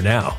now.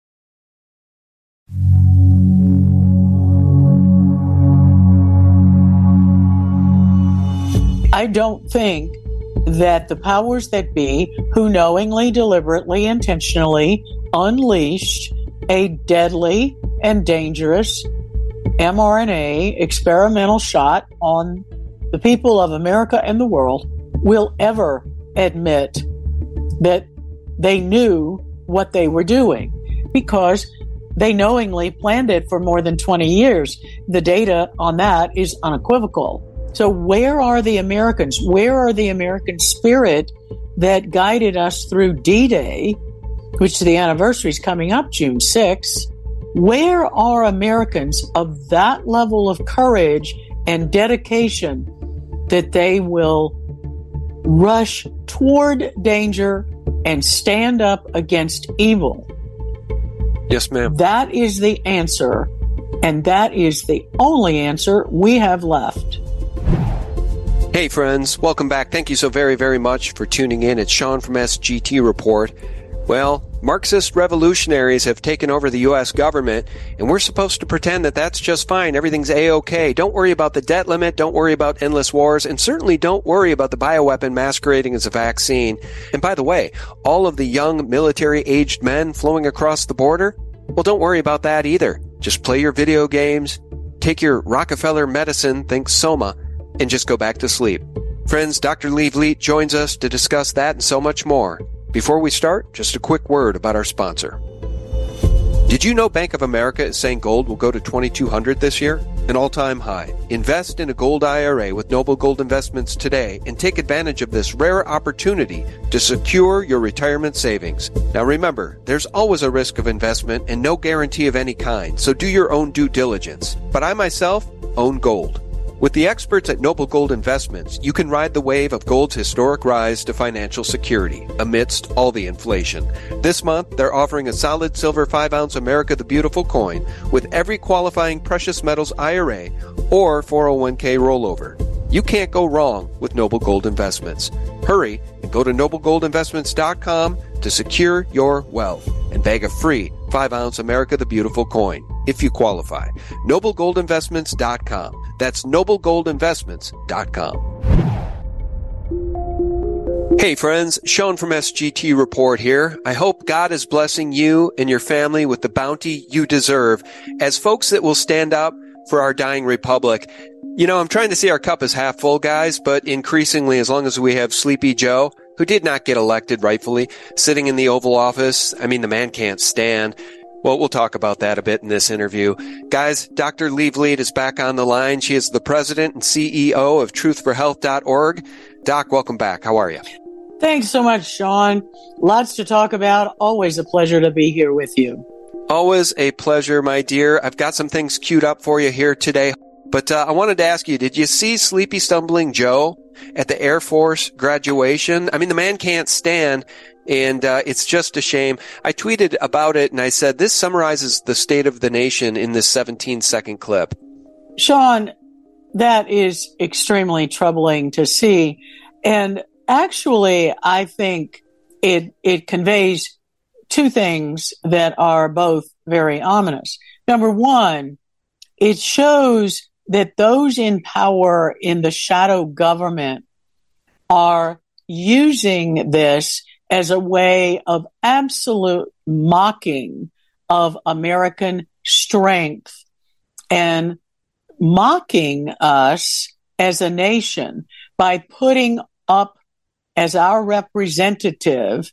I don't think that the powers that be, who knowingly, deliberately, intentionally unleashed a deadly and dangerous mRNA experimental shot on the people of America and the world, will ever admit that they knew what they were doing, because they knowingly planned it for more than 20 years. The data on that is unequivocal. So where are the Americans? Where are the American spirit that guided us through D-Day, which the anniversary is coming up June 6th? Where are Americans of that level of courage and dedication that they will rush toward danger and stand up against evil? Yes, ma'am. That is the answer, and that is the only answer we have left. Hey, friends. Welcome back. Thank you so very, very much for tuning in. It's Sean from SGT Report. Well, Marxist revolutionaries have taken over the U.S. government, and we're supposed to pretend that that's just fine. Everything's A-OK. Don't worry about the debt limit. Don't worry about endless wars. And certainly don't worry about the bioweapon masquerading as a vaccine. And by the way, all of the young military-aged men flowing across the border, well, don't worry about that either. Just play your video games, take your Rockefeller medicine, think Soma, and just go back to sleep. Friends, Dr. Lee Vliet joins us to discuss that and so much more. Before we start, just a quick word about our sponsor. Did you know Bank of America is saying gold will go to $2,200 this year? An all-time high. Invest in a gold IRA with Noble Gold Investments today and take advantage of this rare opportunity to secure your retirement savings. Now remember, there's always a risk of investment and no guarantee of any kind, so do your own due diligence. But I myself own gold. With the experts at Noble Gold Investments, you can ride the wave of gold's historic rise to financial security amidst all the inflation. This month, they're offering a solid silver 5-ounce America the Beautiful coin with every qualifying precious metals IRA or 401k rollover. You can't go wrong with Noble Gold Investments. Hurry and go to noblegoldinvestments.com to secure your wealth and bag a free 5-ounce America the Beautiful coin if you qualify. NobleGoldInvestments.com. That's NobleGoldInvestments.com. Hey friends, Sean from SGT Report here. I hope God is blessing you and your family with the bounty you deserve as folks that will stand up for our dying republic. You know, I'm trying to see our cup as half full, guys, but increasingly, as long as we have Sleepy Joe, who did not get elected rightfully, sitting in the Oval Office, I mean, the man can't stand. Well, we'll talk about that a bit in this interview. Guys, Dr. Lee Vliet is back on the line. She is the president and CEO of truthforhealth.org. Doc, welcome back. How are you? Thanks so much, Sean. Lots to talk about. Always a pleasure to be here with you. Always a pleasure, my dear. I've got some things queued up for you here today. But I wanted to ask you, did you see Sleepy Stumbling Joe at the Air Force graduation? I mean, the man can't stand. And it's just a shame. I tweeted about it, and I said, this summarizes the state of the nation in this 17-second clip. Sean, that is extremely troubling to see. And actually, I think it conveys two things that are both very ominous. Number one, it shows that those in power in the shadow government are using this as a way of absolute mocking of American strength and mocking us as a nation by putting up as our representative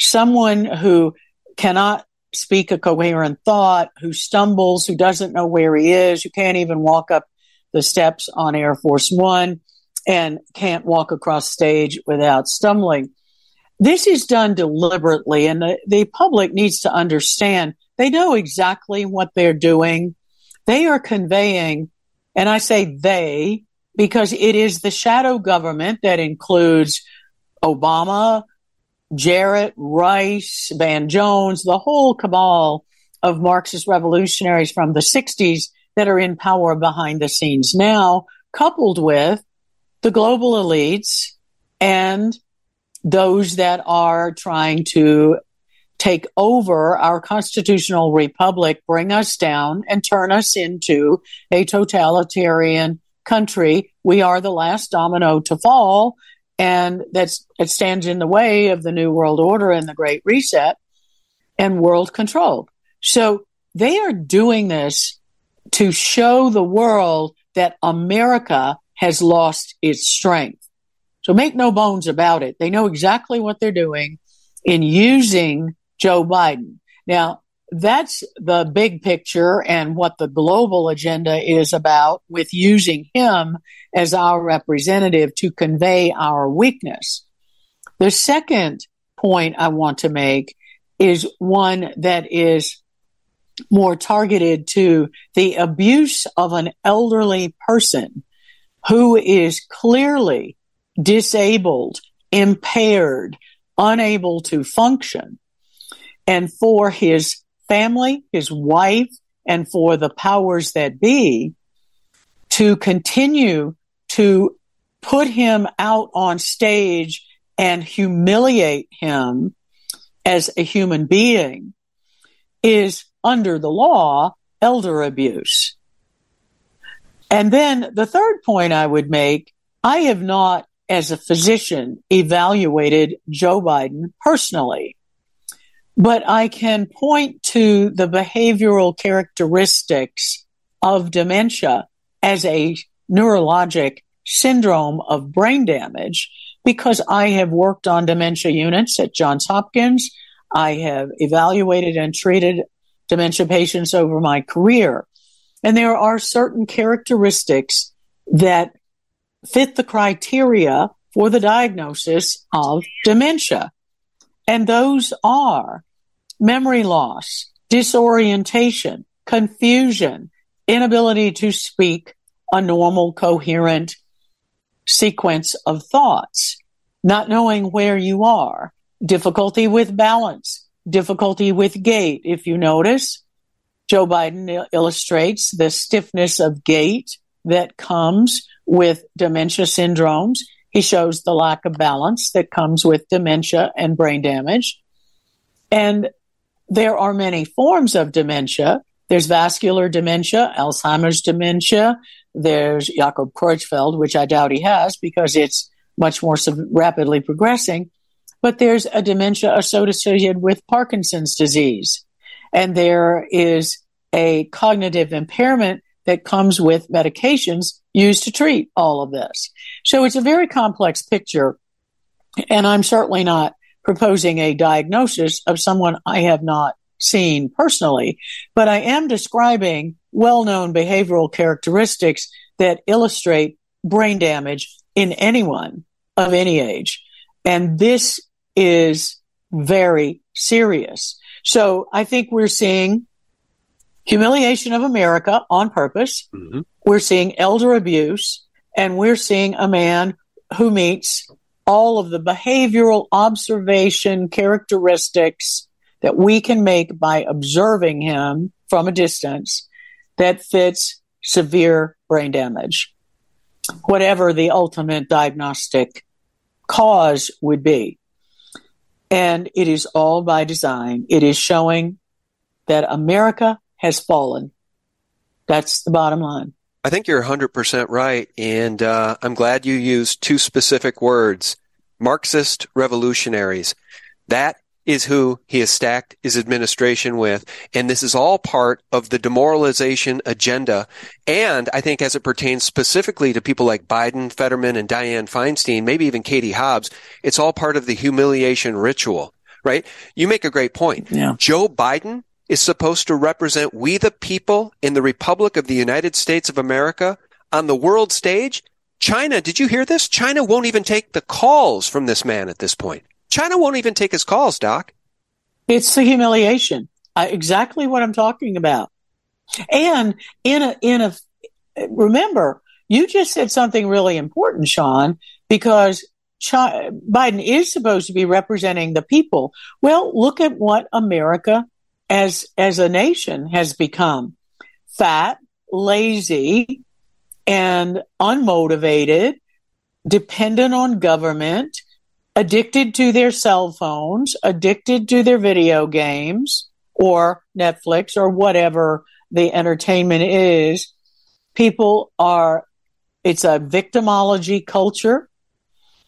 someone who cannot speak a coherent thought, who stumbles, who doesn't know where he is, who can't even walk up the steps on Air Force One, and can't walk across stage without stumbling. This is done deliberately, and the public needs to understand They know exactly what they're doing. They are conveying, and I say they, because it is the shadow government that includes Obama, Jarrett, Rice, Van Jones, the whole cabal of Marxist revolutionaries from the 60s that are in power behind the scenes now, coupled with the global elites and those that are trying to take over our constitutional republic, bring us down, and turn us into a totalitarian country. We are the last domino to fall, and it stands in the way of the New World Order and the Great Reset and world control. So they are doing this to show the world that America has lost its strength. So make no bones about it. They know exactly what they're doing in using Joe Biden. Now, that's the big picture and what the global agenda is about, with using him as our representative to convey our weakness. The second point I want to make is one that is more targeted to the abuse of an elderly person who is clearly disabled, impaired, unable to function. And for his family, his wife, and for the powers that be to continue to put him out on stage and humiliate him as a human being is, under the law, elder abuse. And then the third point I would make, I have not, as a physician, evaluated Joe Biden personally, but I can point to the behavioral characteristics of dementia as a neurologic syndrome of brain damage, because I have worked on dementia units at Johns Hopkins. I have evaluated and treated dementia patients over my career. And there are certain characteristics that fit the criteria for the diagnosis of dementia. And those are memory loss, disorientation, confusion, inability to speak a normal, coherent sequence of thoughts, not knowing where you are, difficulty with balance, difficulty with gait. If you notice, Joe Biden illustrates the stiffness of gait that comes with dementia syndromes. He shows the lack of balance that comes with dementia and brain damage. And there are many forms of dementia. There's vascular dementia, Alzheimer's dementia. There's Jakob Creutzfeldt, which I doubt he has because it's much more rapidly progressing. But there's a dementia associated with Parkinson's disease. And there is a cognitive impairment that comes with medications used to treat all of this. So it's a very complex picture, and I'm certainly not proposing a diagnosis of someone I have not seen personally, but I am describing well-known behavioral characteristics that illustrate brain damage in anyone of any age. And this is very serious. So I think we're seeing humiliation of America on purpose. Mm-hmm. We're seeing elder abuse, and we're seeing a man who meets all of the behavioral observation characteristics that we can make by observing him from a distance that fits severe brain damage, whatever the ultimate diagnostic cause would be. And it is all by design. It is showing that America has fallen. That's the bottom line. I think you're 100% right, and I'm glad you used two specific words, Marxist revolutionaries. That is who he has stacked his administration with, and this is all part of the demoralization agenda. And I think as it pertains specifically to people like Biden, Fetterman, and Dianne Feinstein, maybe even Katie Hobbs, it's all part of the humiliation ritual, right? You make a great point. Yeah. Joe Biden is supposed to represent we the people in the Republic of the United States of America on the world stage. China, did you hear this? China won't even take the calls from this man at this point. China won't even take his calls, Doc. It's the humiliation. Exactly what I'm talking about. And remember, you just said something really important, Sean, because Biden is supposed to be representing the people. Well, look at what America as a nation has become. Fat, lazy, and unmotivated, dependent on government, addicted to their cell phones, addicted to their video games or Netflix or whatever the entertainment is. People are, it's a victimology culture.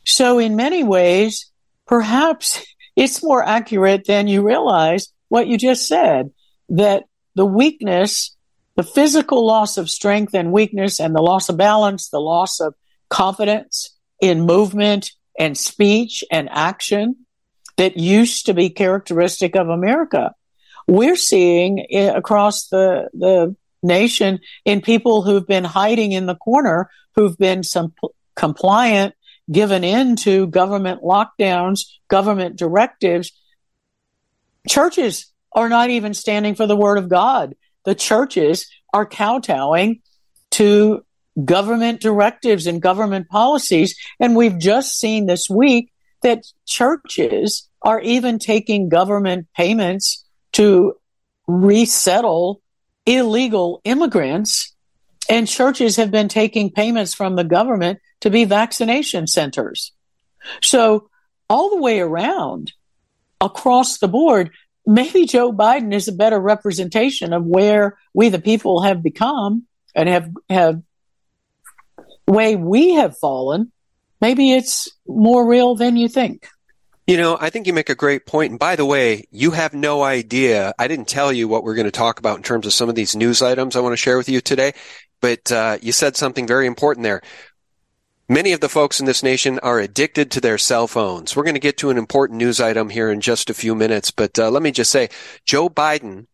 So in many ways, perhaps it's more accurate than you realize what you just said, that the weakness, the physical loss of strength and weakness and the loss of balance, the loss of confidence in movement and speech and action that used to be characteristic of America. We're seeing across the nation in people who've been hiding in the corner, who've been compliant, given in to government lockdowns, government directives. Churches are not even standing for the word of God. The churches are kowtowing to government directives and government policies. And we've just seen this week that churches are even taking government payments to resettle illegal immigrants, and churches have been taking payments from the government to be vaccination centers. So all the way around, across the board, maybe Joe Biden is a better representation of where we the people have become and have way we have fallen. Maybe it's more real than you think. You know, I think you make a great point. And by the way, you have no idea. I didn't tell you what we're going to talk about in terms of some of these news items I want to share with you today, but you said something very important there. Many of the folks in this nation are addicted to their cell phones. We're going to get to an important news item here in just a few minutes, but let me just say, Joe Biden,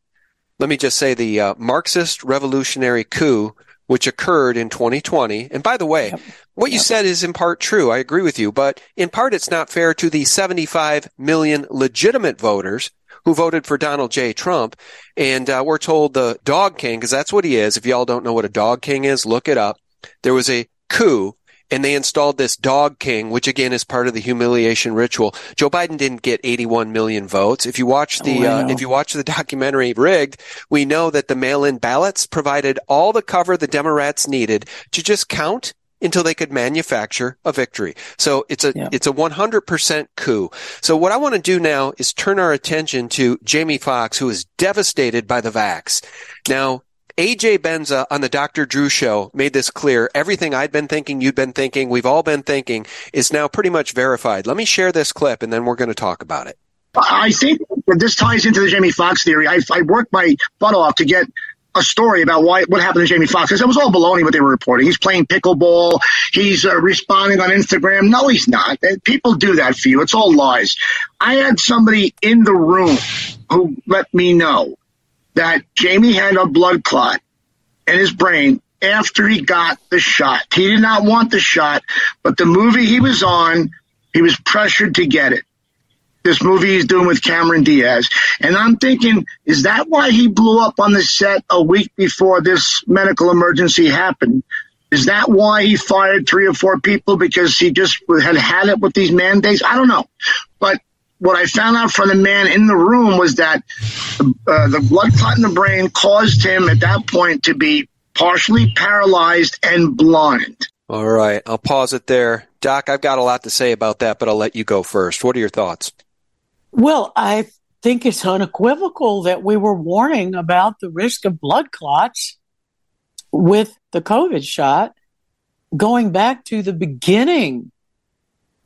the Marxist revolutionary coup which occurred in 2020. And by the way, what you said is in part true. I agree with you. But in part, it's not fair to the 75 million legitimate voters who voted for Donald J. Trump. And we're told the dog king, because that's what he is. If y'all don't know what a dog king is, look it up. There was a coup, and they installed this dog king, which, again, is part of the humiliation ritual. Joe Biden didn't get 81 million votes. If you watch the if you watch the documentary Rigged, we know that the mail-in ballots provided all the cover the Democrats needed to just count until they could manufacture a victory. So it's a 100% coup. So what I want to do now is turn our attention to Jamie Foxx, who is devastated by the vax. Now, AJ Benza on the Dr. Drew show made this clear. Everything I'd been thinking, you'd been thinking, we've all been thinking is now pretty much verified. Let me share this clip, and then we're going to talk about it. I think that this ties into the Jamie Foxx theory. I worked my butt off to get a story about what happened to Jamie Foxx, because it was all baloney what they were reporting. He's playing pickleball. He's responding on Instagram. No, he's not. People do that for you. It's all lies. I had somebody in the room who let me know that Jamie had a blood clot in his brain after he got the shot. He did not want the shot, but the movie he was on, he was pressured to get it. This movie he's doing with Cameron Diaz. And I'm thinking, is that why he blew up on the set a week before this medical emergency happened? Is that why he fired 3 or 4 people because he just had it with these mandates? I don't know. But what I found out from the man in the room was that the blood clot in the brain caused him at that point to be partially paralyzed and blind. All right. I'll pause it there. Doc, I've got a lot to say about that, but I'll let you go first. What are your thoughts? Well, I think it's unequivocal that we were warning about the risk of blood clots with the COVID shot going back to the beginning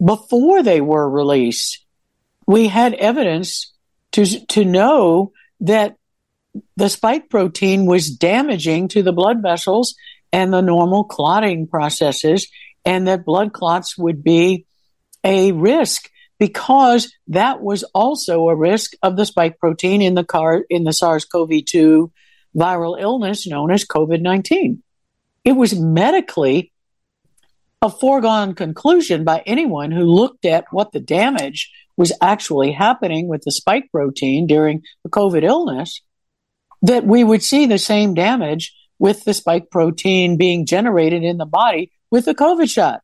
before they were released. We had evidence to know that the spike protein was damaging to the blood vessels and the normal clotting processes, and that blood clots would be a risk because that was also a risk of the spike protein in the SARS-CoV-2 viral illness known as COVID-19. It was medically a foregone conclusion by anyone who looked at what the damage was actually happening with the spike protein during the COVID illness, that we would see the same damage with the spike protein being generated in the body with the COVID shot.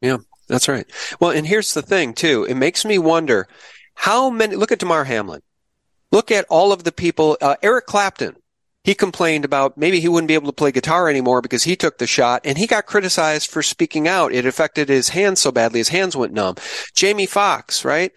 Yeah, that's right. Well, and here's the thing, too. It makes me wonder how many – look at Damar Hamlin. Look at all of the people Eric Clapton. He complained about maybe he wouldn't be able to play guitar anymore because he took the shot, and he got criticized for speaking out. It affected his hands so badly, his hands went numb. Jamie Foxx, right?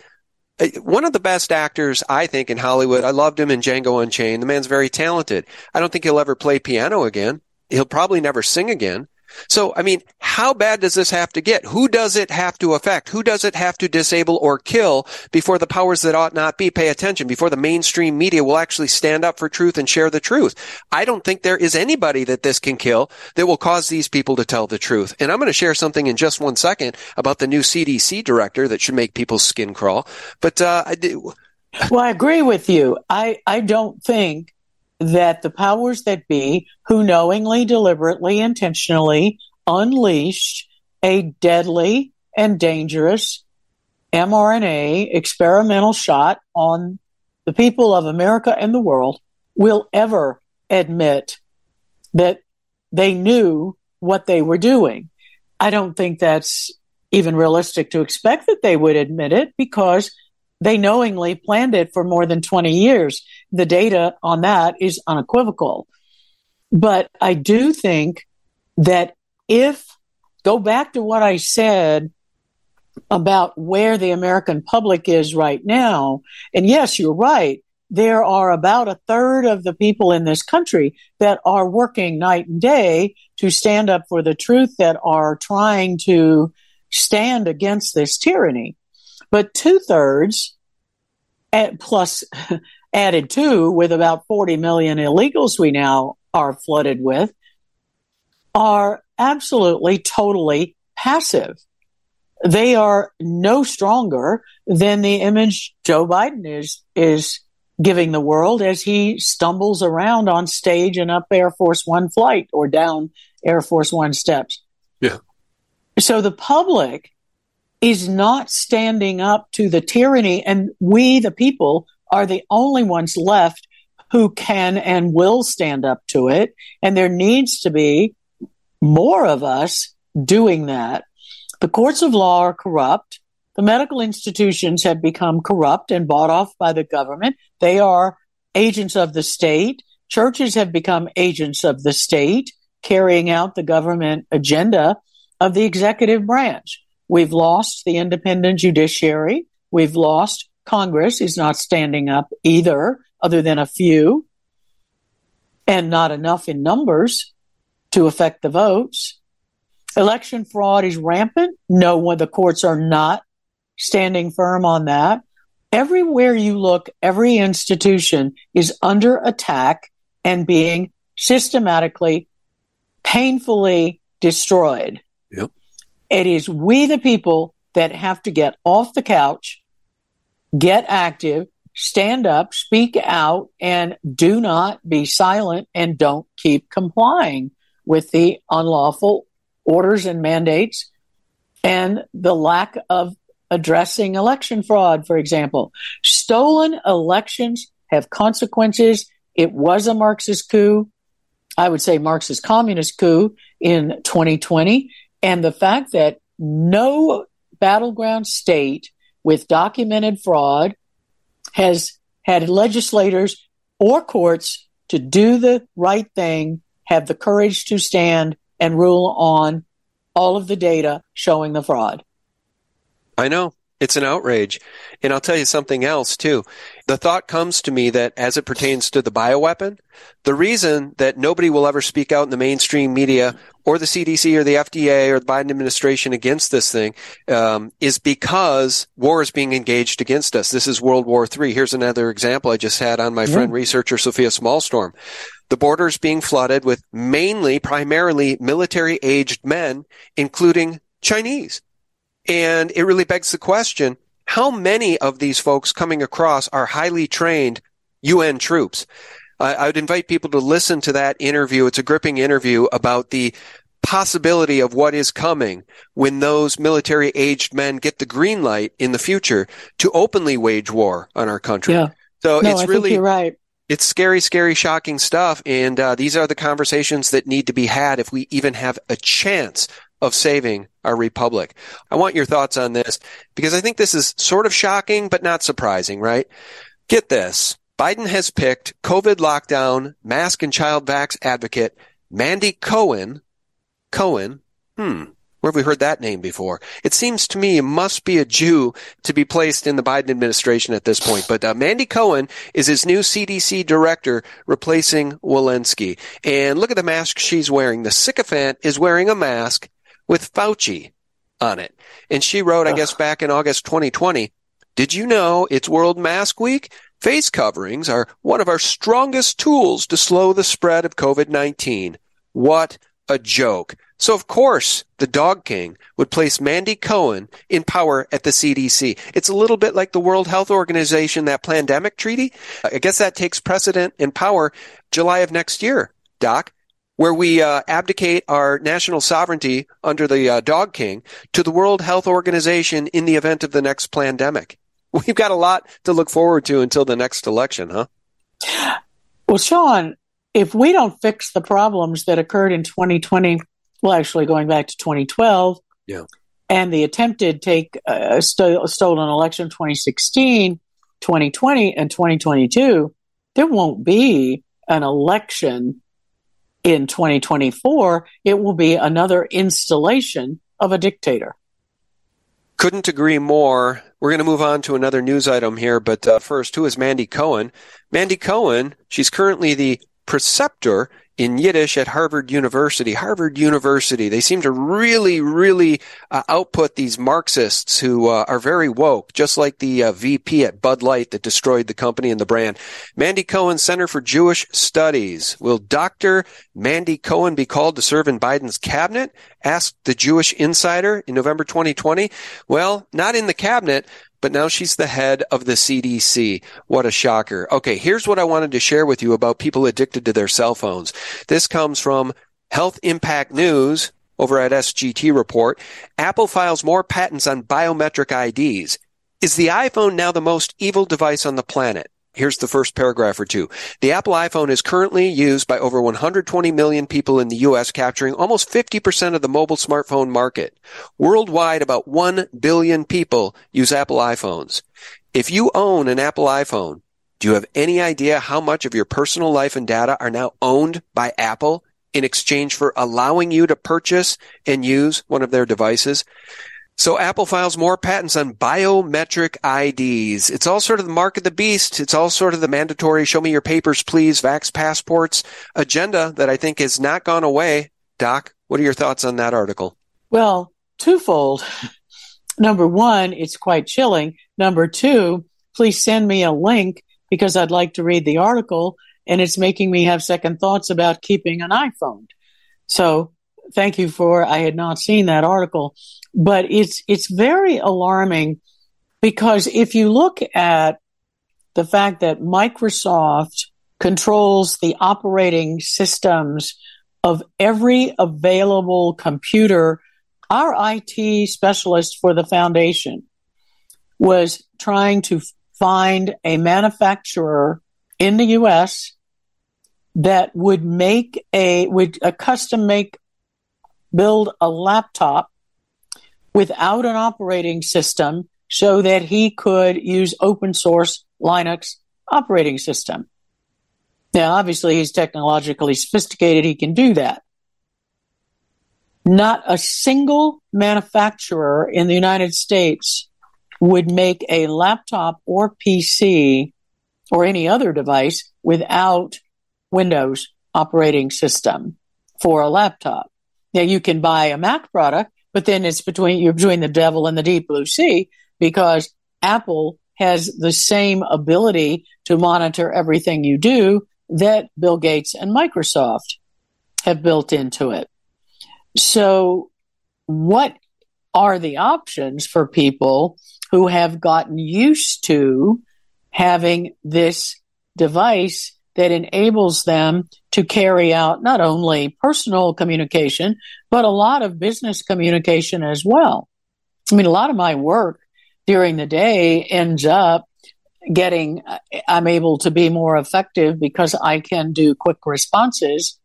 One of the best actors, I think, in Hollywood. I loved him in Django Unchained. The man's very talented. I don't think he'll ever play piano again. He'll probably never sing again. So, I mean, how bad does this have to get? Who does it have to affect? Who does it have to disable or kill before the powers that ought not be pay attention, before the mainstream media will actually stand up for truth and share the truth? I don't think there is anybody that this can kill that will cause these people to tell the truth. And I'm going to share something in just 1 second about the new CDC director that should make people's skin crawl. But Well, I agree with you. I don't think that the powers that be, who knowingly, deliberately, intentionally unleashed a deadly and dangerous mRNA experimental shot on the people of America and the world, will ever admit that they knew what they were doing. I don't think that's even realistic to expect that they would admit it, because they knowingly planned it for more than 20 years. The data on that is unequivocal. But I do think that if, go back to what I said about where the American public is right now, and yes, you're right, there are about a third of the people in this country that are working night and day to stand up for the truth, that are trying to stand against this tyranny. But 2/3, plus added two, with about 40 million illegals we now are flooded with, are absolutely, totally passive. They are no stronger than the image Joe Biden is giving the world as he stumbles around on stage and up Air Force One flight or down Air Force One steps. Yeah. So the public is not standing up to the tyranny, and we, the people, are the only ones left who can and will stand up to it, and there needs to be more of us doing that. The courts of law are corrupt. The medical institutions have become corrupt and bought off by the government. They are agents of the state. Churches have become agents of the state, carrying out the government agenda of the executive branch. We've lost the independent judiciary. We've lost Congress is not standing up either, other than a few, and not enough in numbers to affect the votes. Election fraud is rampant. No, the courts are not standing firm on that. Everywhere you look, every institution is under attack and being systematically, painfully destroyed. Yep. It is we, the people, that have to get off the couch, get active, stand up, speak out, and do not be silent, and don't keep complying with the unlawful orders and mandates and the lack of addressing election fraud, for example. Stolen elections have consequences. It was a Marxist coup. I would say Marxist communist coup in 2020. And the fact that no battleground state with documented fraud has had legislators or courts to do the right thing, have the courage to stand and rule on all of the data showing the fraud. I know. It's an outrage. And I'll tell you something else, too. The thought comes to me that as it pertains to the bioweapon, the reason that nobody will ever speak out in the mainstream media or the CDC or the FDA or the Biden administration against this thing is because war is being engaged against us. This is World War III. Here's another example I just had on my friend, researcher Sophia Smallstorm. The border is being flooded with primarily military-aged men, including Chinese. And it really begs the question, how many of these folks coming across are highly trained UN troops? I would invite people to listen to that interview. It's a gripping interview about the possibility of what is coming when those military-aged men get the green light in the future to openly wage war on our country. Yeah. So no, I think you're right. It's scary, scary, shocking stuff. And these are the conversations that need to be had if we even have a chance of saving our republic. I want your thoughts on this because I think this is sort of shocking, but not surprising, right? Get this. Biden has picked COVID lockdown, mask and child vax advocate Mandy Cohen. Where have we heard that name before? It seems to me it must be a Jew to be placed in the Biden administration at this point. But Mandy Cohen is his new CDC director, replacing Walensky. And look at the mask she's wearing. The sycophant is wearing a mask with Fauci on it. And she wrote, I guess, back in August 2020, "Did you know it's World Mask Week? Face coverings are one of our strongest tools to slow the spread of COVID-19. What a joke." So, of course, the Dog King would place Mandy Cohen in power at the CDC. It's a little bit like the World Health Organization, that pandemic treaty. I guess that takes precedent and power July of next year, Doc, where we abdicate our national sovereignty under the Dog King to the World Health Organization in the event of the next pandemic. We've got a lot to look forward to until the next election, huh? Well, Sean, if we don't fix the problems that occurred in 2020, well, actually going back to 2012, and the attempted stolen election 2016, 2020, and 2022, there won't be an election in 2024. It will be another installation of a dictator. Couldn't agree more. We're going to move on to another news item here, but first, who is Mandy Cohen? Mandy Cohen, she's currently the preceptor in Yiddish at Harvard University. Harvard University, they seem to really, really output these Marxists who are very woke, just like the VP at Bud Light that destroyed the company and the brand. Mandy Cohen, Center for Jewish Studies. Will Dr. Mandy Cohen be called to serve in Biden's cabinet? Asked the Jewish Insider in November 2020. Well, not in the cabinet, but now she's the head of the CDC. What a shocker. Okay, here's what I wanted to share with you about people addicted to their cell phones. This comes from Health Impact News over at SGT Report. Apple files more patents on biometric IDs. Is the iPhone now the most evil device on the planet? Here's the first paragraph or two. The Apple iPhone is currently used by over 120 million people in the U.S., capturing almost 50% of the mobile smartphone market. Worldwide, about 1 billion people use Apple iPhones. If you own an Apple iPhone, do you have any idea how much of your personal life and data are now owned by Apple in exchange for allowing you to purchase and use one of their devices? So Apple files more patents on biometric IDs. It's all sort of the mark of the beast. It's all sort of the mandatory show me your papers, please, vax passports agenda that I think has not gone away. Doc, what are your thoughts on that article? Well, twofold. Number one, it's quite chilling. Number two, please send me a link because I'd like to read the article and it's making me have second thoughts about keeping an iPhone. So thank you for, I had not seen that article. But it's very alarming because if you look at the fact that Microsoft controls the operating systems of every available computer, our IT specialist for the foundation was trying to find a manufacturer in the U.S. that would make build a laptop without an operating system so that he could use open source Linux operating system. Now, obviously, he's technologically sophisticated. He can do that. Not a single manufacturer in the United States would make a laptop or PC or any other device without Windows operating system for a laptop. Now, you can buy a Mac product, but then it's you're between the devil and the deep blue sea because Apple has the same ability to monitor everything you do that Bill Gates and Microsoft have built into it. So what are the options for people who have gotten used to having this device that enables them to carry out not only personal communication, but a lot of business communication as well. I mean, a lot of my work during the day ends up I'm able to be more effective because I can do quick responses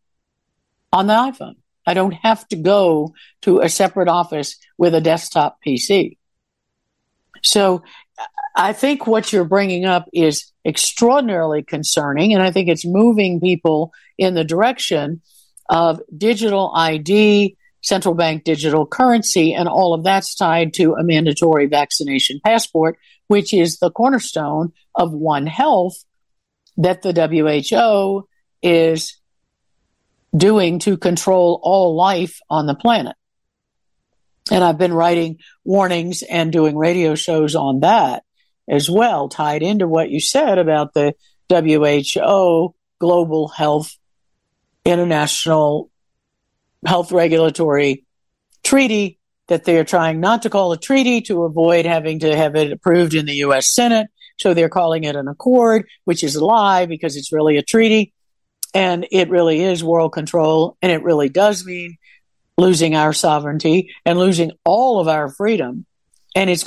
on the iPhone. I don't have to go to a separate office with a desktop PC. So I think what you're bringing up is extraordinarily concerning, and I think it's moving people in the direction of digital ID, central bank digital currency, and all of that's tied to a mandatory vaccination passport, which is the cornerstone of One Health that the WHO is doing to control all life on the planet. And I've been writing warnings and doing radio shows on that as well, tied into what you said about the WHO Global Health International Health Regulatory Treaty that they are trying not to call a treaty to avoid having to have it approved in the U.S. Senate. So they're calling it an accord, which is a lie because it's really a treaty. And it really is world control. And it really does mean losing our sovereignty and losing all of our freedom. And it's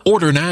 Order now.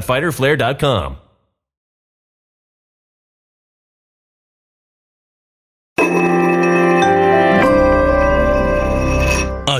A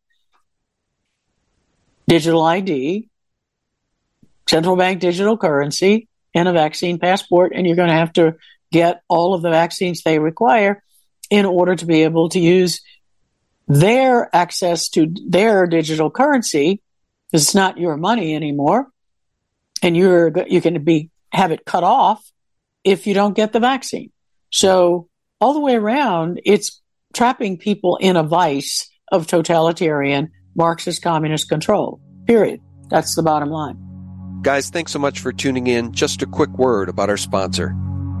Digital ID, central bank digital currency, and a vaccine passport, and you're going to have to get all of the vaccines they require in order to be able to use their access to their digital currency, because it's not your money anymore, and you can have it cut off if you don't get the vaccine. So all the way around, it's trapping people in a vice of totalitarian Marxist communist control, period. That's the bottom line. Guys, thanks so much for tuning in. Just a quick word about our sponsor.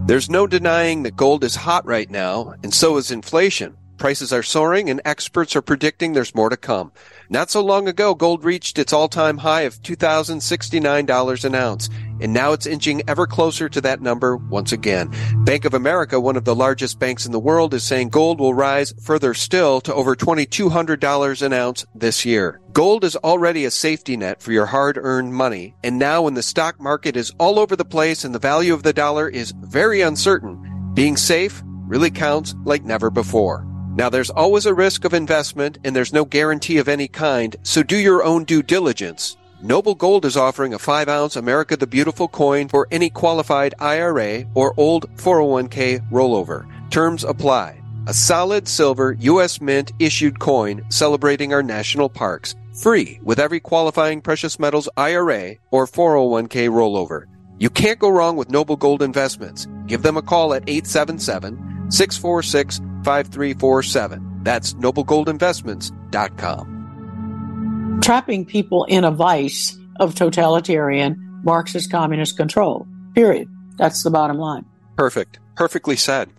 There's no denying that gold is hot right now, and so is inflation. Prices are soaring, and experts are predicting there's more to come. Not so long ago, gold reached its all-time high of $2,069 an ounce, and now it's inching ever closer to that number once again. Bank of America, one of the largest banks in the world, is saying gold will rise further still to over $2,200 an ounce this year. Gold is already a safety net for your hard-earned money, and now when the stock market is all over the place and the value of the dollar is very uncertain, being safe really counts like never before. Now, there's always a risk of investment, and there's no guarantee of any kind, so do your own due diligence. Noble Gold is offering a 5-ounce America the Beautiful coin for any qualified IRA or old 401k rollover. Terms apply. A solid silver U.S. Mint issued coin celebrating our national parks. Free with every qualifying precious metals IRA or 401k rollover. You can't go wrong with Noble Gold Investments. Give them a call at 877-646-5347. That's noblegoldinvestments.com. Trapping people in a vice of totalitarian Marxist communist control, period. That's the bottom line. Perfect. Perfectly said.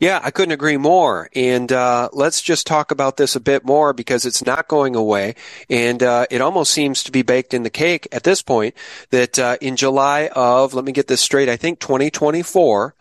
Yeah, I couldn't agree more. And let's just talk about this a bit more because it's not going away. And it almost seems to be baked in the cake at this point that in July of, let me get this straight, I think 2024,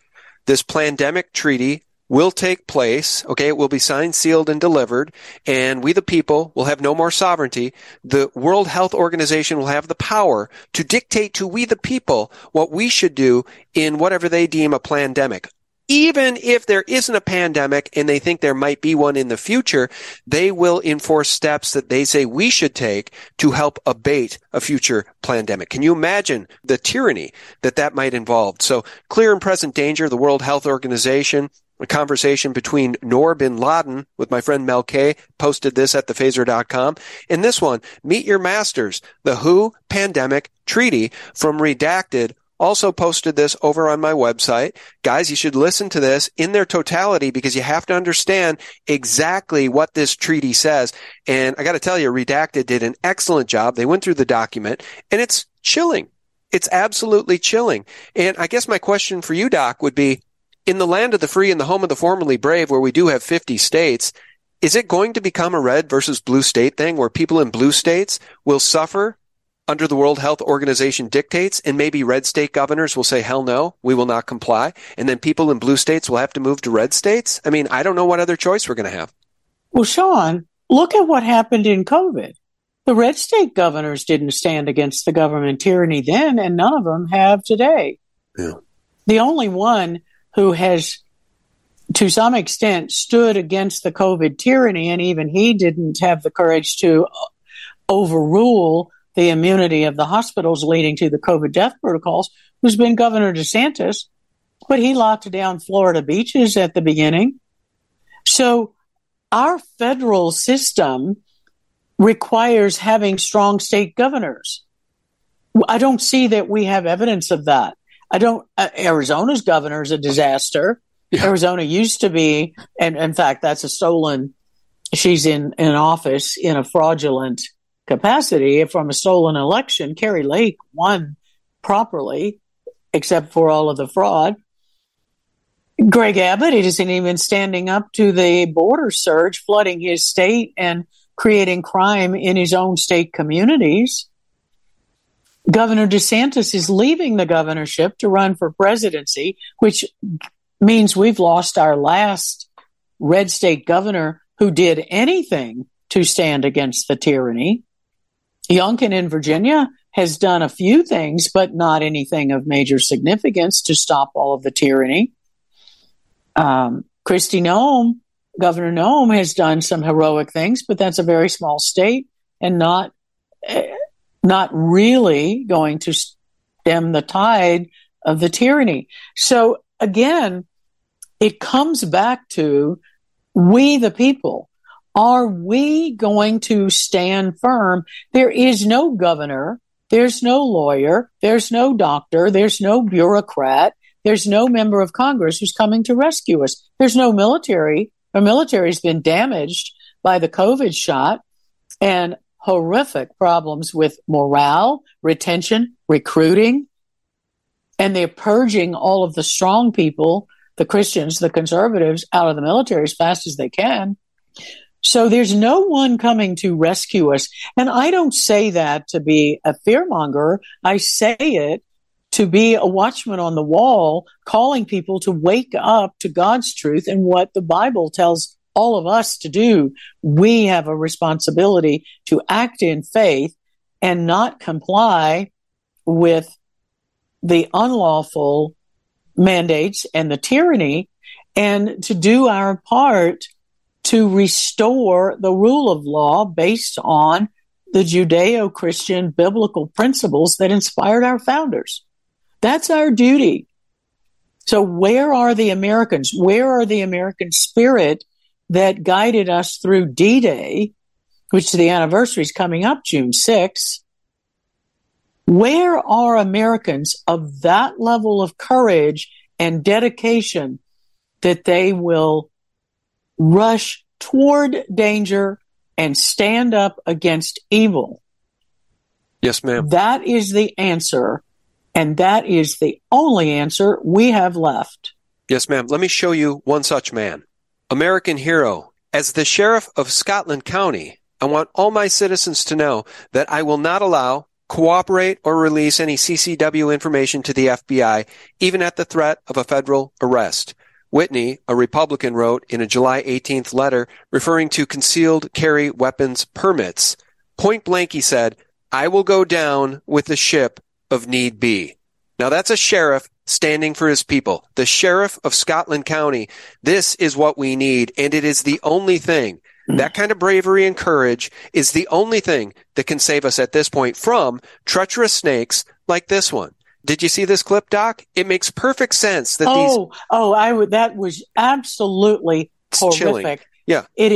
this pandemic treaty will take place, okay? It will be signed, sealed, and delivered, and we the people will have no more sovereignty. The World Health Organization will have the power to dictate to we the people what we should do in whatever they deem a pandemic. Even if there isn't a pandemic and they think there might be one in the future, they will enforce steps that they say we should take to help abate a future pandemic. Can you imagine the tyranny that that might involve? So clear and present danger, the World Health Organization, a conversation between Noor bin Laden with my friend Mel Kay, posted this at thephaser.com. And this one, Meet Your Masters, the WHO Pandemic Treaty from Redacted, also posted this over on my website. Guys, you should listen to this in their totality because you have to understand exactly what this treaty says. And I got to tell you, Redacted did an excellent job. They went through the document, and it's chilling. It's absolutely chilling. And I guess my question for you, Doc, would be, in the land of the free and the home of the formerly brave, where we do have 50 states, is it going to become a red versus blue state thing where people in blue states will suffer under the World Health Organization dictates and maybe red state governors will say, hell no, we will not comply, and then people in blue states will have to move to red states? I mean, I don't know what other choice we're going to have. Well, Sean, look at what happened in COVID. The red state governors didn't stand against the government tyranny then, and none of them have today. Yeah. The only one who has, to some extent, stood against the COVID tyranny, and even he didn't have the courage to overrule the immunity of the hospitals leading to the COVID death protocols, who's been Governor DeSantis, but he locked down Florida beaches at the beginning. So our federal system requires having strong state governors. I don't see that we have evidence of that. I don't. Arizona's governor is a disaster. Yeah. Arizona used to be, and in fact, that's a stolen. She's in office in a fraudulent capacity from a stolen election. Carrie Lake won properly, except for all of the fraud. Greg Abbott isn't even standing up to the border surge, flooding his state and creating crime in his own state communities. Governor DeSantis is leaving the governorship to run for presidency, which means we've lost our last red state governor who did anything to stand against the tyranny. Youngkin in Virginia has done a few things, but not anything of major significance to stop all of the tyranny. Kristi Noem, Governor Noem, has done some heroic things, but that's a very small state and not really going to stem the tide of the tyranny. So again, it comes back to we the people. Are we going to stand firm? There is no governor. There's no lawyer. There's no doctor. There's no bureaucrat. There's no member of Congress who's coming to rescue us. There's no military. Our military's been damaged by the COVID shot and horrific problems with morale, retention, recruiting, and they're purging all of the strong people, the Christians, the conservatives, out of the military as fast as they can. So there's no one coming to rescue us. And I don't say that to be a fearmonger. I say it to be a watchman on the wall, calling people to wake up to God's truth and what the Bible tells all of us to do. We have a responsibility to act in faith and not comply with the unlawful mandates and the tyranny, and to do our part to restore the rule of law based on the Judeo-Christian biblical principles that inspired our founders. That's our duty. So where are the Americans? Where are the American spirit that guided us through D-Day, which the anniversary is coming up June 6th? Where are Americans of that level of courage and dedication that they will rush toward danger and stand up against evil? Yes, ma'am. That is the answer. And that is the only answer we have left. Yes, ma'am. Let me show you one such man. American hero. As the sheriff of Scotland County, I want all my citizens to know that I will not allow, cooperate, or release any CCW information to the FBI, even at the threat of a federal arrest. Whitney, a Republican, wrote in a July 18th letter referring to concealed carry weapons permits. Point blank, he said, I will go down with the ship of need be. Now that's a sheriff standing for his people, the sheriff of Scotland County. This is what we need, and it is the only thing. That kind of bravery and courage is the only thing that can save us at this point from treacherous snakes like this one. Did you see this clip, Doc? It makes perfect sense that that was absolutely horrific. Chilling. Yeah. It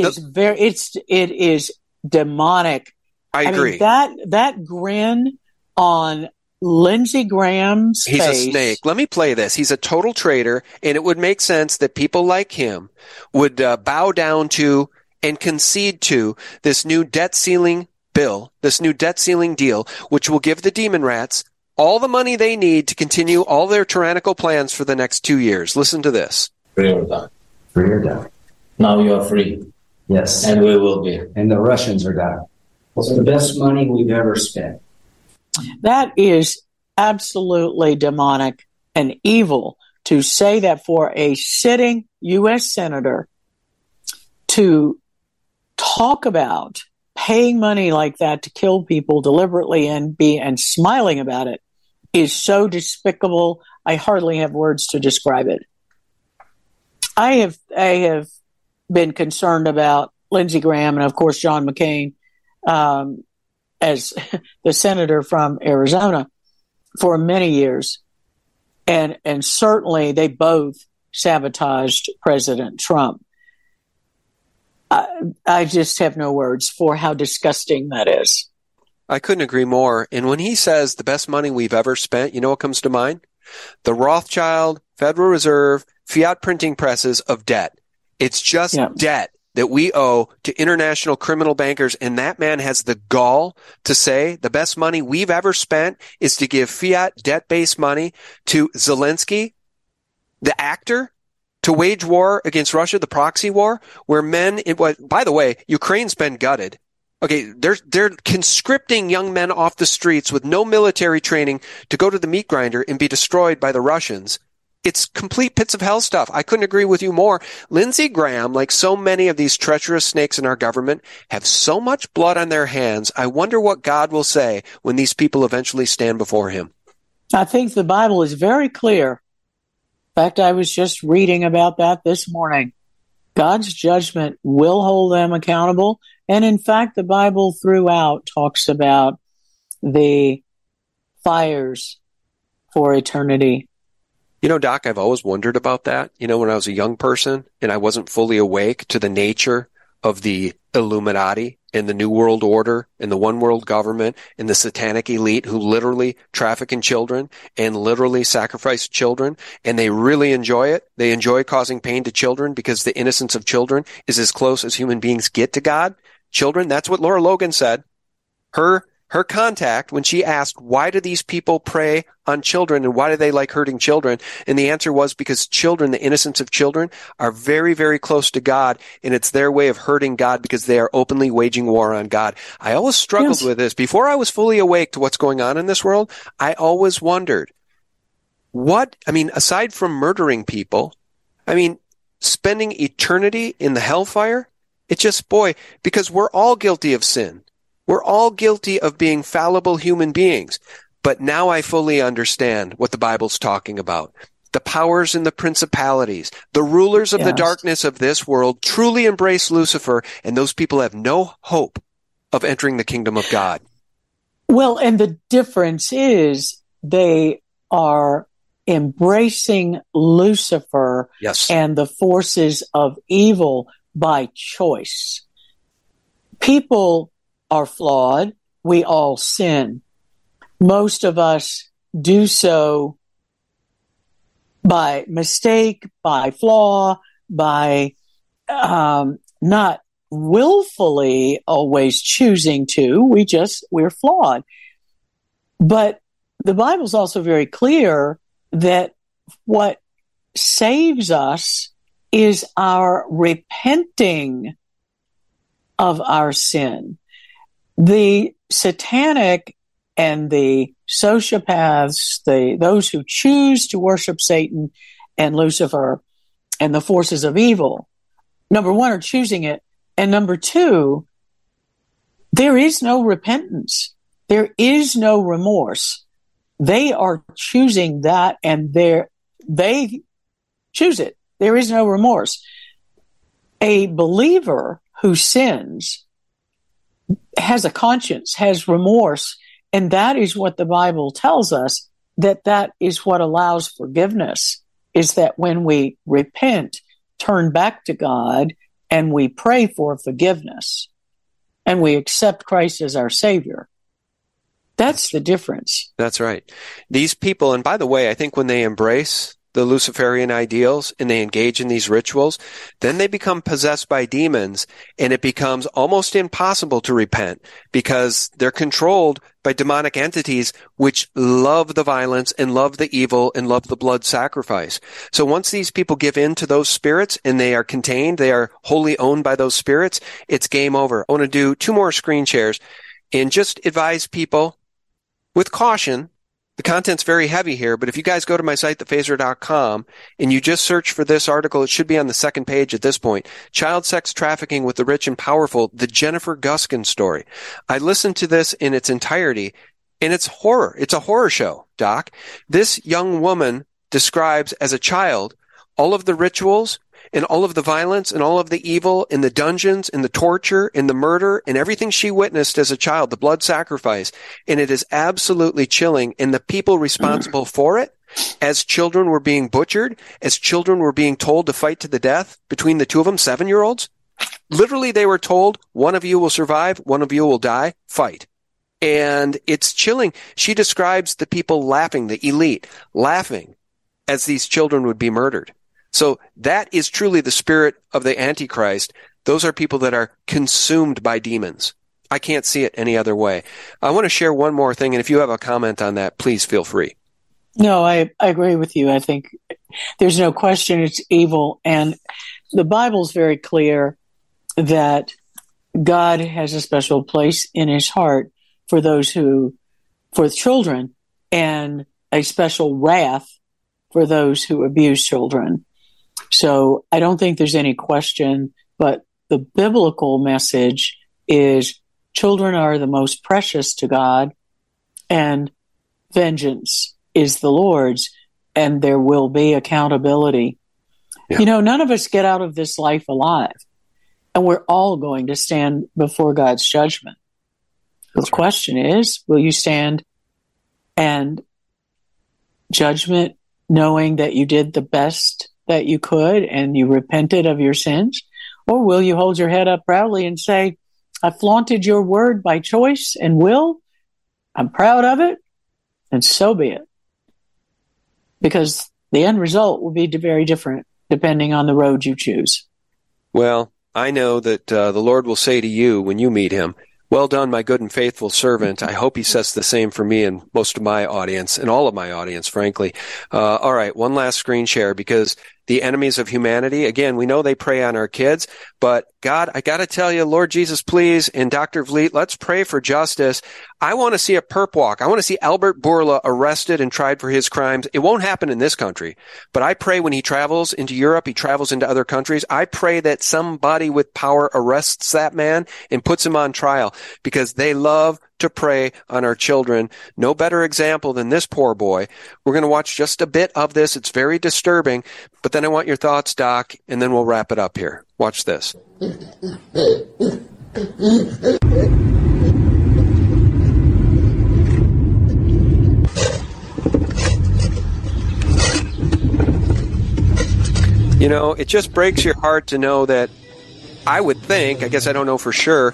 is demonic. I agree. Mean, that grin on Lindsey Graham's face. He's a snake. Let me play this. He's a total traitor, and it would make sense that people like him would bow down to and concede to this new debt ceiling bill, this new debt ceiling deal, which will give the demon rats all the money they need to continue all their tyrannical plans for the next 2 years. Listen to this. Free or die. Free or die. Now you are free. Yes. And we will be. And the Russians are dying. It's the best money we've ever spent. That is absolutely demonic and evil to say that for a sitting U.S. senator to talk about paying money like that to kill people deliberately and smiling about it is so despicable. I hardly have words to describe it. I have been concerned about Lindsey Graham and, of course, John McCain as the senator from Arizona for many years. And certainly they both sabotaged President Trump. I just have no words for how disgusting that is. I couldn't agree more. And when he says the best money we've ever spent, you know what comes to mind? The Rothschild, Federal Reserve, fiat printing presses of debt. It's just debt that we owe to international criminal bankers. And that man has the gall to say the best money we've ever spent is to give fiat debt-based money to Zelensky, the actor, to wage war against Russia, the proxy war, where by the way, Ukraine's been gutted. Okay, they're conscripting young men off the streets with no military training to go to the meat grinder and be destroyed by the Russians. It's complete pits of hell stuff. I couldn't agree with you more. Lindsey Graham, like so many of these treacherous snakes in our government, have so much blood on their hands. I wonder what God will say when these people eventually stand before him. I think the Bible is very clear. In fact, I was just reading about that this morning. God's judgment will hold them accountable. And in fact, the Bible throughout talks about the fires for eternity. You know, Doc, I've always wondered about that. You know, when I was a young person and I wasn't fully awake to the nature of the Illuminati and the New World Order and the One World Government and the satanic elite who literally traffic in children and literally sacrifice children, and they really enjoy it. They enjoy causing pain to children because the innocence of children is as close as human beings get to God. Children, that's what Laura Logan said. Her contact, when she asked, why do these people prey on children and why do they like hurting children? And the answer was because children, the innocence of children, are very, very close to God, and it's their way of hurting God because they are openly waging war on God. I always struggled with this. Before I was fully awake to what's going on in this world, I always wondered, aside from murdering people, spending eternity in the hellfire, it's just, because we're all guilty of sin. We're all guilty of being fallible human beings. But now I fully understand what the Bible's talking about. The powers and the principalities, the rulers of the darkness of this world truly embrace Lucifer, and those people have no hope of entering the kingdom of God. Well, and the difference is they are embracing Lucifer and the forces of evil by choice. People are flawed. We all sin. Most of us do so by mistake, by flaw, by not willfully always choosing to. We're flawed. But the Bible's also very clear that what saves us is our repenting of our sin. The satanic and the sociopaths, those who choose to worship Satan and Lucifer and the forces of evil, number one, are choosing it. And number two, there is no repentance. There is no remorse. They are choosing that, and they choose it. There is no remorse. A believer who sins has a conscience, has remorse, and that is what the Bible tells us, that is what allows forgiveness, is that when we repent, turn back to God, and we pray for forgiveness, and we accept Christ as our Savior. That's the difference. That's right. These people, and by the way, I think when they embrace the Luciferian ideals and they engage in these rituals, then they become possessed by demons, and it becomes almost impossible to repent because they're controlled by demonic entities which love the violence and love the evil and love the blood sacrifice. So once these people give in to those spirits and they are contained, they are wholly owned by those spirits, it's game over. I want to do two more screen shares and just advise people with caution. The content's very heavy here, but if you guys go to my site, thephaser.com, and you just search for this article, it should be on the second page at this point. Child sex trafficking with the rich and powerful, the Jennifer Guskin story. I listened to this in its entirety, and it's horror. It's a horror show, Doc. This young woman describes as a child all of the rituals and all of the violence and all of the evil in the dungeons and the torture and the murder and everything she witnessed as a child, the blood sacrifice. And it is absolutely chilling. And the people responsible for it, as children were being butchered, as children were being told to fight to the death between the two of them, 7-year-olds, literally they were told, one of you will survive, one of you will die, fight. And it's chilling. She describes the people laughing, the elite laughing as these children would be murdered. So that is truly the spirit of the Antichrist. Those are people that are consumed by demons. I can't see it any other way. I want to share one more thing, and if you have a comment on that, please feel free. No, I agree with you. I think there's no question it's evil. And the Bible's very clear that God has a special place in his heart for for children, and a special wrath for those who abuse children. So I don't think there's any question, but the biblical message is children are the most precious to God, and vengeance is the Lord's, and there will be accountability. Yeah. None of us get out of this life alive, and we're all going to stand before God's judgment. The question is, will you stand and judgment knowing that you did the best that you could and you repented of your sins? Or will you hold your head up proudly and say, I flaunted your word by choice and will. I'm proud of it. And so be it. Because the end result will be very different depending on the road you choose. Well, I know that the Lord will say to you when you meet him, well done, my good and faithful servant. I hope he says the same for me and most of my audience and all of my audience, frankly. All right, one last screen share, because the enemies of humanity, again, we know they prey on our kids, but God, I got to tell you, Lord Jesus, please, and Dr. Vliet, let's pray for justice. I want to see a perp walk. I want to see Albert Bourla arrested and tried for his crimes. It won't happen in this country, but I pray when he travels into Europe, he travels into other countries, I pray that somebody with power arrests that man and puts him on trial, because they love to prey on our children. No better example than this poor boy. We're going to watch just a bit of this. It's very disturbing, but then I want your thoughts, Doc, and then we'll wrap it up here. Watch this. You know, it just breaks your heart to know that I would think, I guess I don't know for sure,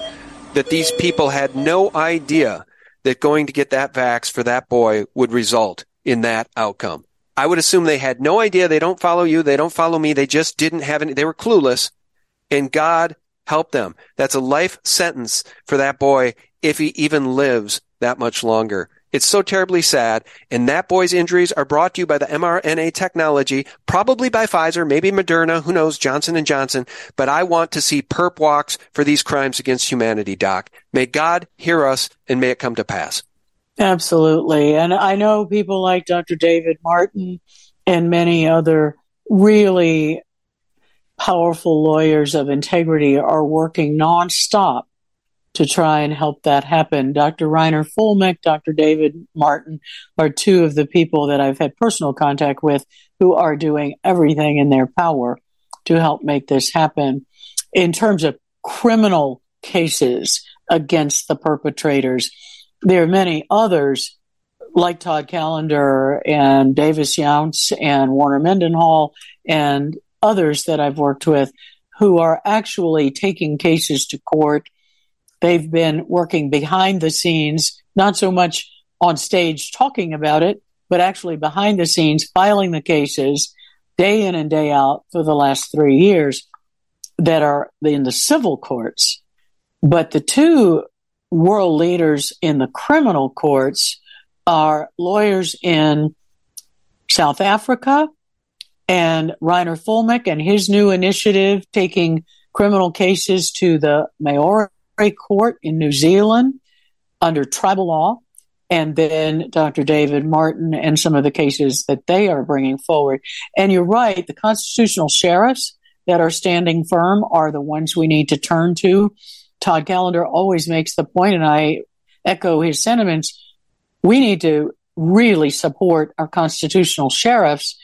that these people had no idea that going to get that vax for that boy would result in that outcome. I would assume they had no idea. They don't follow you. They don't follow me. They just didn't have any. They were clueless, and God help them. That's a life sentence for that boy if he even lives that much longer. It's so terribly sad. And that boy's injuries are brought to you by the mRNA technology, probably by Pfizer, maybe Moderna, who knows, Johnson & Johnson. But I want to see perp walks for these crimes against humanity, Doc. May God hear us and may it come to pass. Absolutely. And I know people like Dr. David Martin and many other really powerful lawyers of integrity are working nonstop to try and help that happen. Dr. Reiner Fuellmich, Dr. David Martin are two of the people that I've had personal contact with who are doing everything in their power to help make this happen. In terms of criminal cases against the perpetrators, there are many others like Todd Callender and Davis Younts and Warner Mendenhall and others that I've worked with who are actually taking cases to court. They've been working behind the scenes, not so much on stage talking about it, but actually behind the scenes filing the cases day in and day out for the last 3 years that are in the civil courts. But the two world leaders in the criminal courts are lawyers in South Africa and Reiner Fuellmich and his new initiative taking criminal cases to the Maori Court in New Zealand under tribal law, and then Dr. David Martin and some of the cases that they are bringing forward. And you're right, the constitutional sheriffs that are standing firm are the ones we need to turn to. Todd Callender always makes the point, and I echo his sentiments, we need to really support our constitutional sheriffs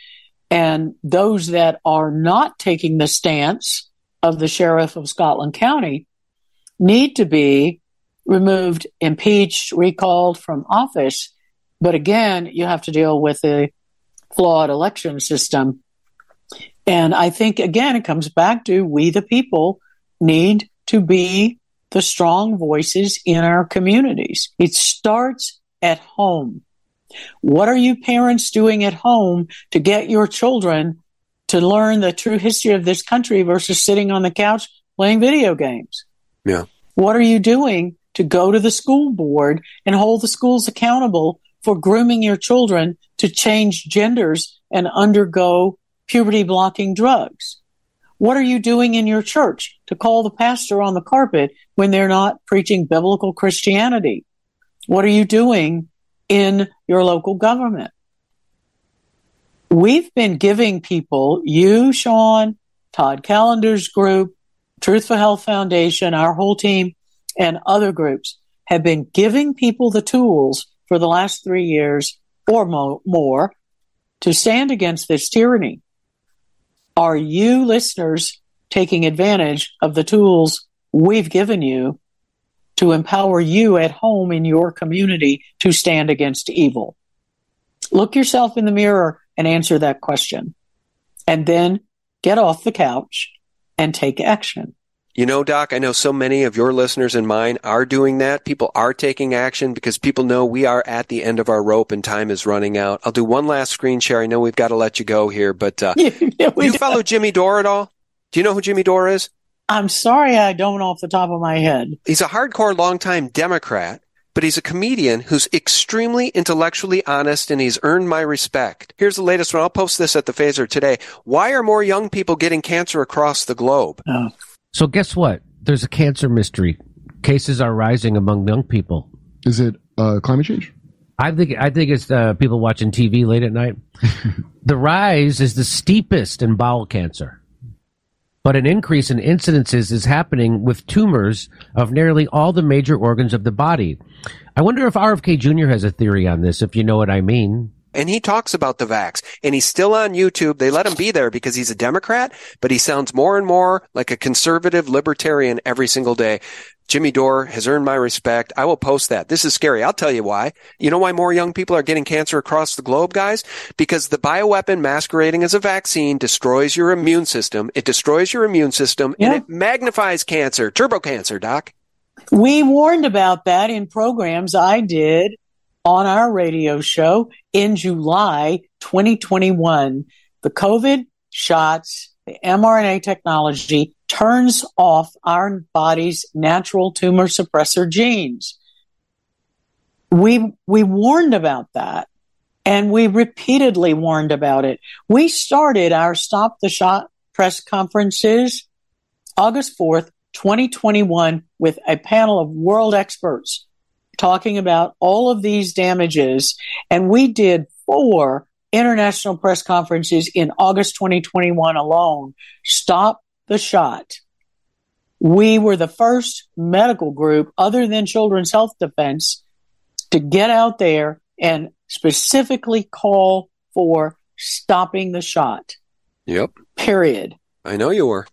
and those that are not taking the stance of the sheriff of Scotland County need to be removed, impeached, recalled from office. But again, you have to deal with the flawed election system. And I think, again, it comes back to we the people need to be the strong voices in our communities. It starts at home. What are you parents doing at home to get your children to learn the true history of this country versus sitting on the couch playing video games? Yeah. What are you doing to go to the school board and hold the schools accountable for grooming your children to change genders and undergo puberty-blocking drugs? What are you doing in your church to call the pastor on the carpet when they're not preaching biblical Christianity? What are you doing in your local government? We've been giving people, you, Sean, Todd Callender's group, Truth for Health Foundation, our whole team, and other groups have been giving people the tools for the last 3 years or more to stand against this tyranny. Are you listeners taking advantage of the tools we've given you to empower you at home in your community to stand against evil? Look yourself in the mirror and answer that question. And then get off the couch and take action. You know, Doc, I know so many of your listeners and mine are doing that. People are taking action because people know we are at the end of our rope and time is running out. I'll do one last screen share. I know we've got to let you go here, but do you follow Jimmy Dore at all? Do you know who Jimmy Dore is? I'm sorry, I don't know off the top of my head. He's a hardcore, longtime Democrat, but he's a comedian who's extremely intellectually honest, and he's earned my respect. Here's the latest one. I'll post this at the Phaser today. Why are more young people getting cancer across the globe? Oh. So guess what? There's a cancer mystery. Cases are rising among young people. Is it climate change? I think it's people watching TV late at night. The rise is the steepest in bowel cancer. But an increase in incidences is happening with tumors of nearly all the major organs of the body. I wonder if RFK Jr. has a theory on this, if you know what I mean. And he talks about the vax, and he's still on YouTube. They let him be there because he's a Democrat, but he sounds more and more like a conservative libertarian every single day. Jimmy Dore has earned my respect. I will post that. This is scary. I'll tell you why. You know why more young people are getting cancer across the globe, guys? Because the bioweapon masquerading as a vaccine destroys your immune system. It destroys your immune system, and it magnifies cancer, turbo cancer, Doc. We warned about that in programs I did on our radio show in July 2021. The COVID shots, the mRNA technology turns off our body's natural tumor suppressor genes. We warned about that, and we repeatedly warned about it. We started our Stop the Shot press conferences August 4th, 2021, with a panel of world experts talking about all of these damages, and we did 4 international press conferences in August 2021 alone. Stop the shot. We were the first medical group other than Children's Health Defense to get out there and specifically call for stopping the shot. Yep. Period. I know you were.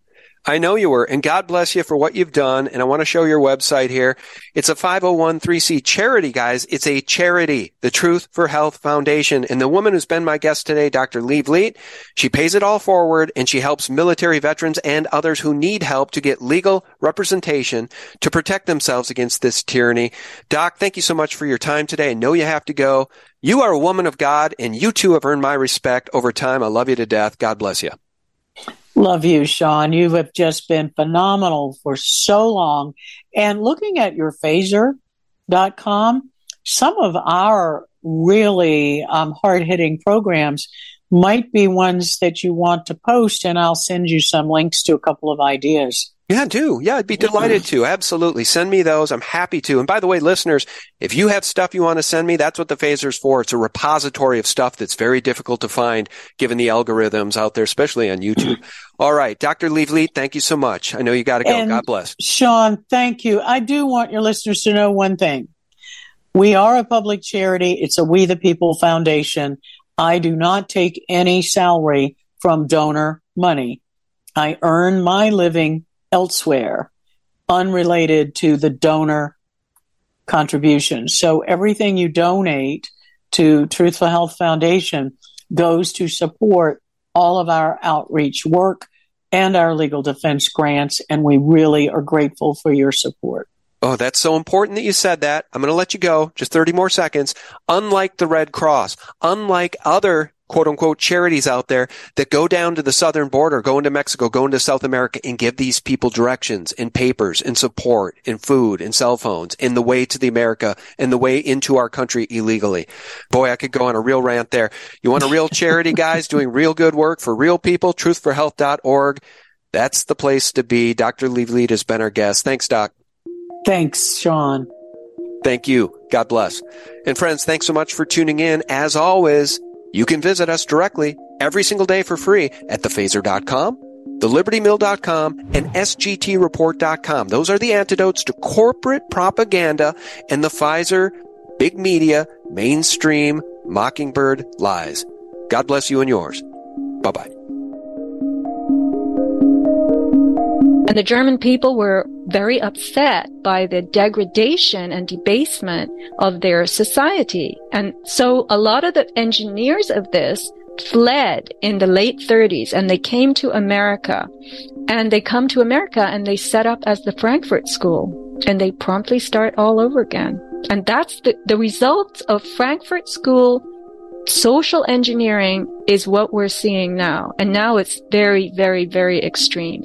I know you were, and God bless you for what you've done. And I want to show your website here. It's a 501(c)(3) charity, guys. It's a charity, the Truth for Health Foundation. And the woman who's been my guest today, Dr. Lee Vliet, she pays it all forward, and she helps military veterans and others who need help to get legal representation to protect themselves against this tyranny. Doc, thank you so much for your time today. I know you have to go. You are a woman of God, and you too have earned my respect over time. I love you to death. God bless you. Love you, Sean. You have just been phenomenal for so long. And looking at your phaser.com, some of our really hard-hitting programs might be ones that you want to post, and I'll send you some links to a couple of ideas. Yeah, do. Yeah, I'd be delighted to. Absolutely. Send me those. I'm happy to. And by the way, listeners, if you have stuff you want to send me, that's what the Phaser's for. It's a repository of stuff that's very difficult to find given the algorithms out there, especially on YouTube. All right. Dr. Lee Vliet, thank you so much. I know you got to go. And God bless. Sean, thank you. I do want your listeners to know one thing. We are a public charity. It's a We the People Foundation. I do not take any salary from donor money. I earn my living elsewhere, unrelated to the donor contribution. So everything you donate to Truth for Health Foundation goes to support all of our outreach work and our legal defense grants, and we really are grateful for your support. Oh, that's so important that you said that. I'm going to let you go. Just 30 more seconds. Unlike the Red Cross, unlike other quote-unquote charities out there that go down to the southern border, go into Mexico, go into South America, and give these people directions and papers and support and food and cell phones and the way to the America and the way into our country illegally. Boy, I could go on a real rant there. You want a real charity, guys, doing real good work for real people, truthforhealth.org. That's the place to be. Dr. Lee Vliet has been our guest. Thanks, Doc. Thanks, Sean. Thank you. God bless. And friends, thanks so much for tuning in. As always, you can visit us directly every single day for free at thephaser.com, thelibertymill.com, and sgtreport.com. Those are the antidotes to corporate propaganda and the Pfizer, big media, mainstream, mockingbird lies. God bless you and yours. Bye-bye. And the German people were very upset by the degradation and debasement of their society. And so a lot of the engineers of this fled in the late 30s and they came to America. And they come to America and they set up as the Frankfurt School and they promptly start all over again. And that's the results of Frankfurt School social engineering is what we're seeing now. And now it's very, very, very extreme.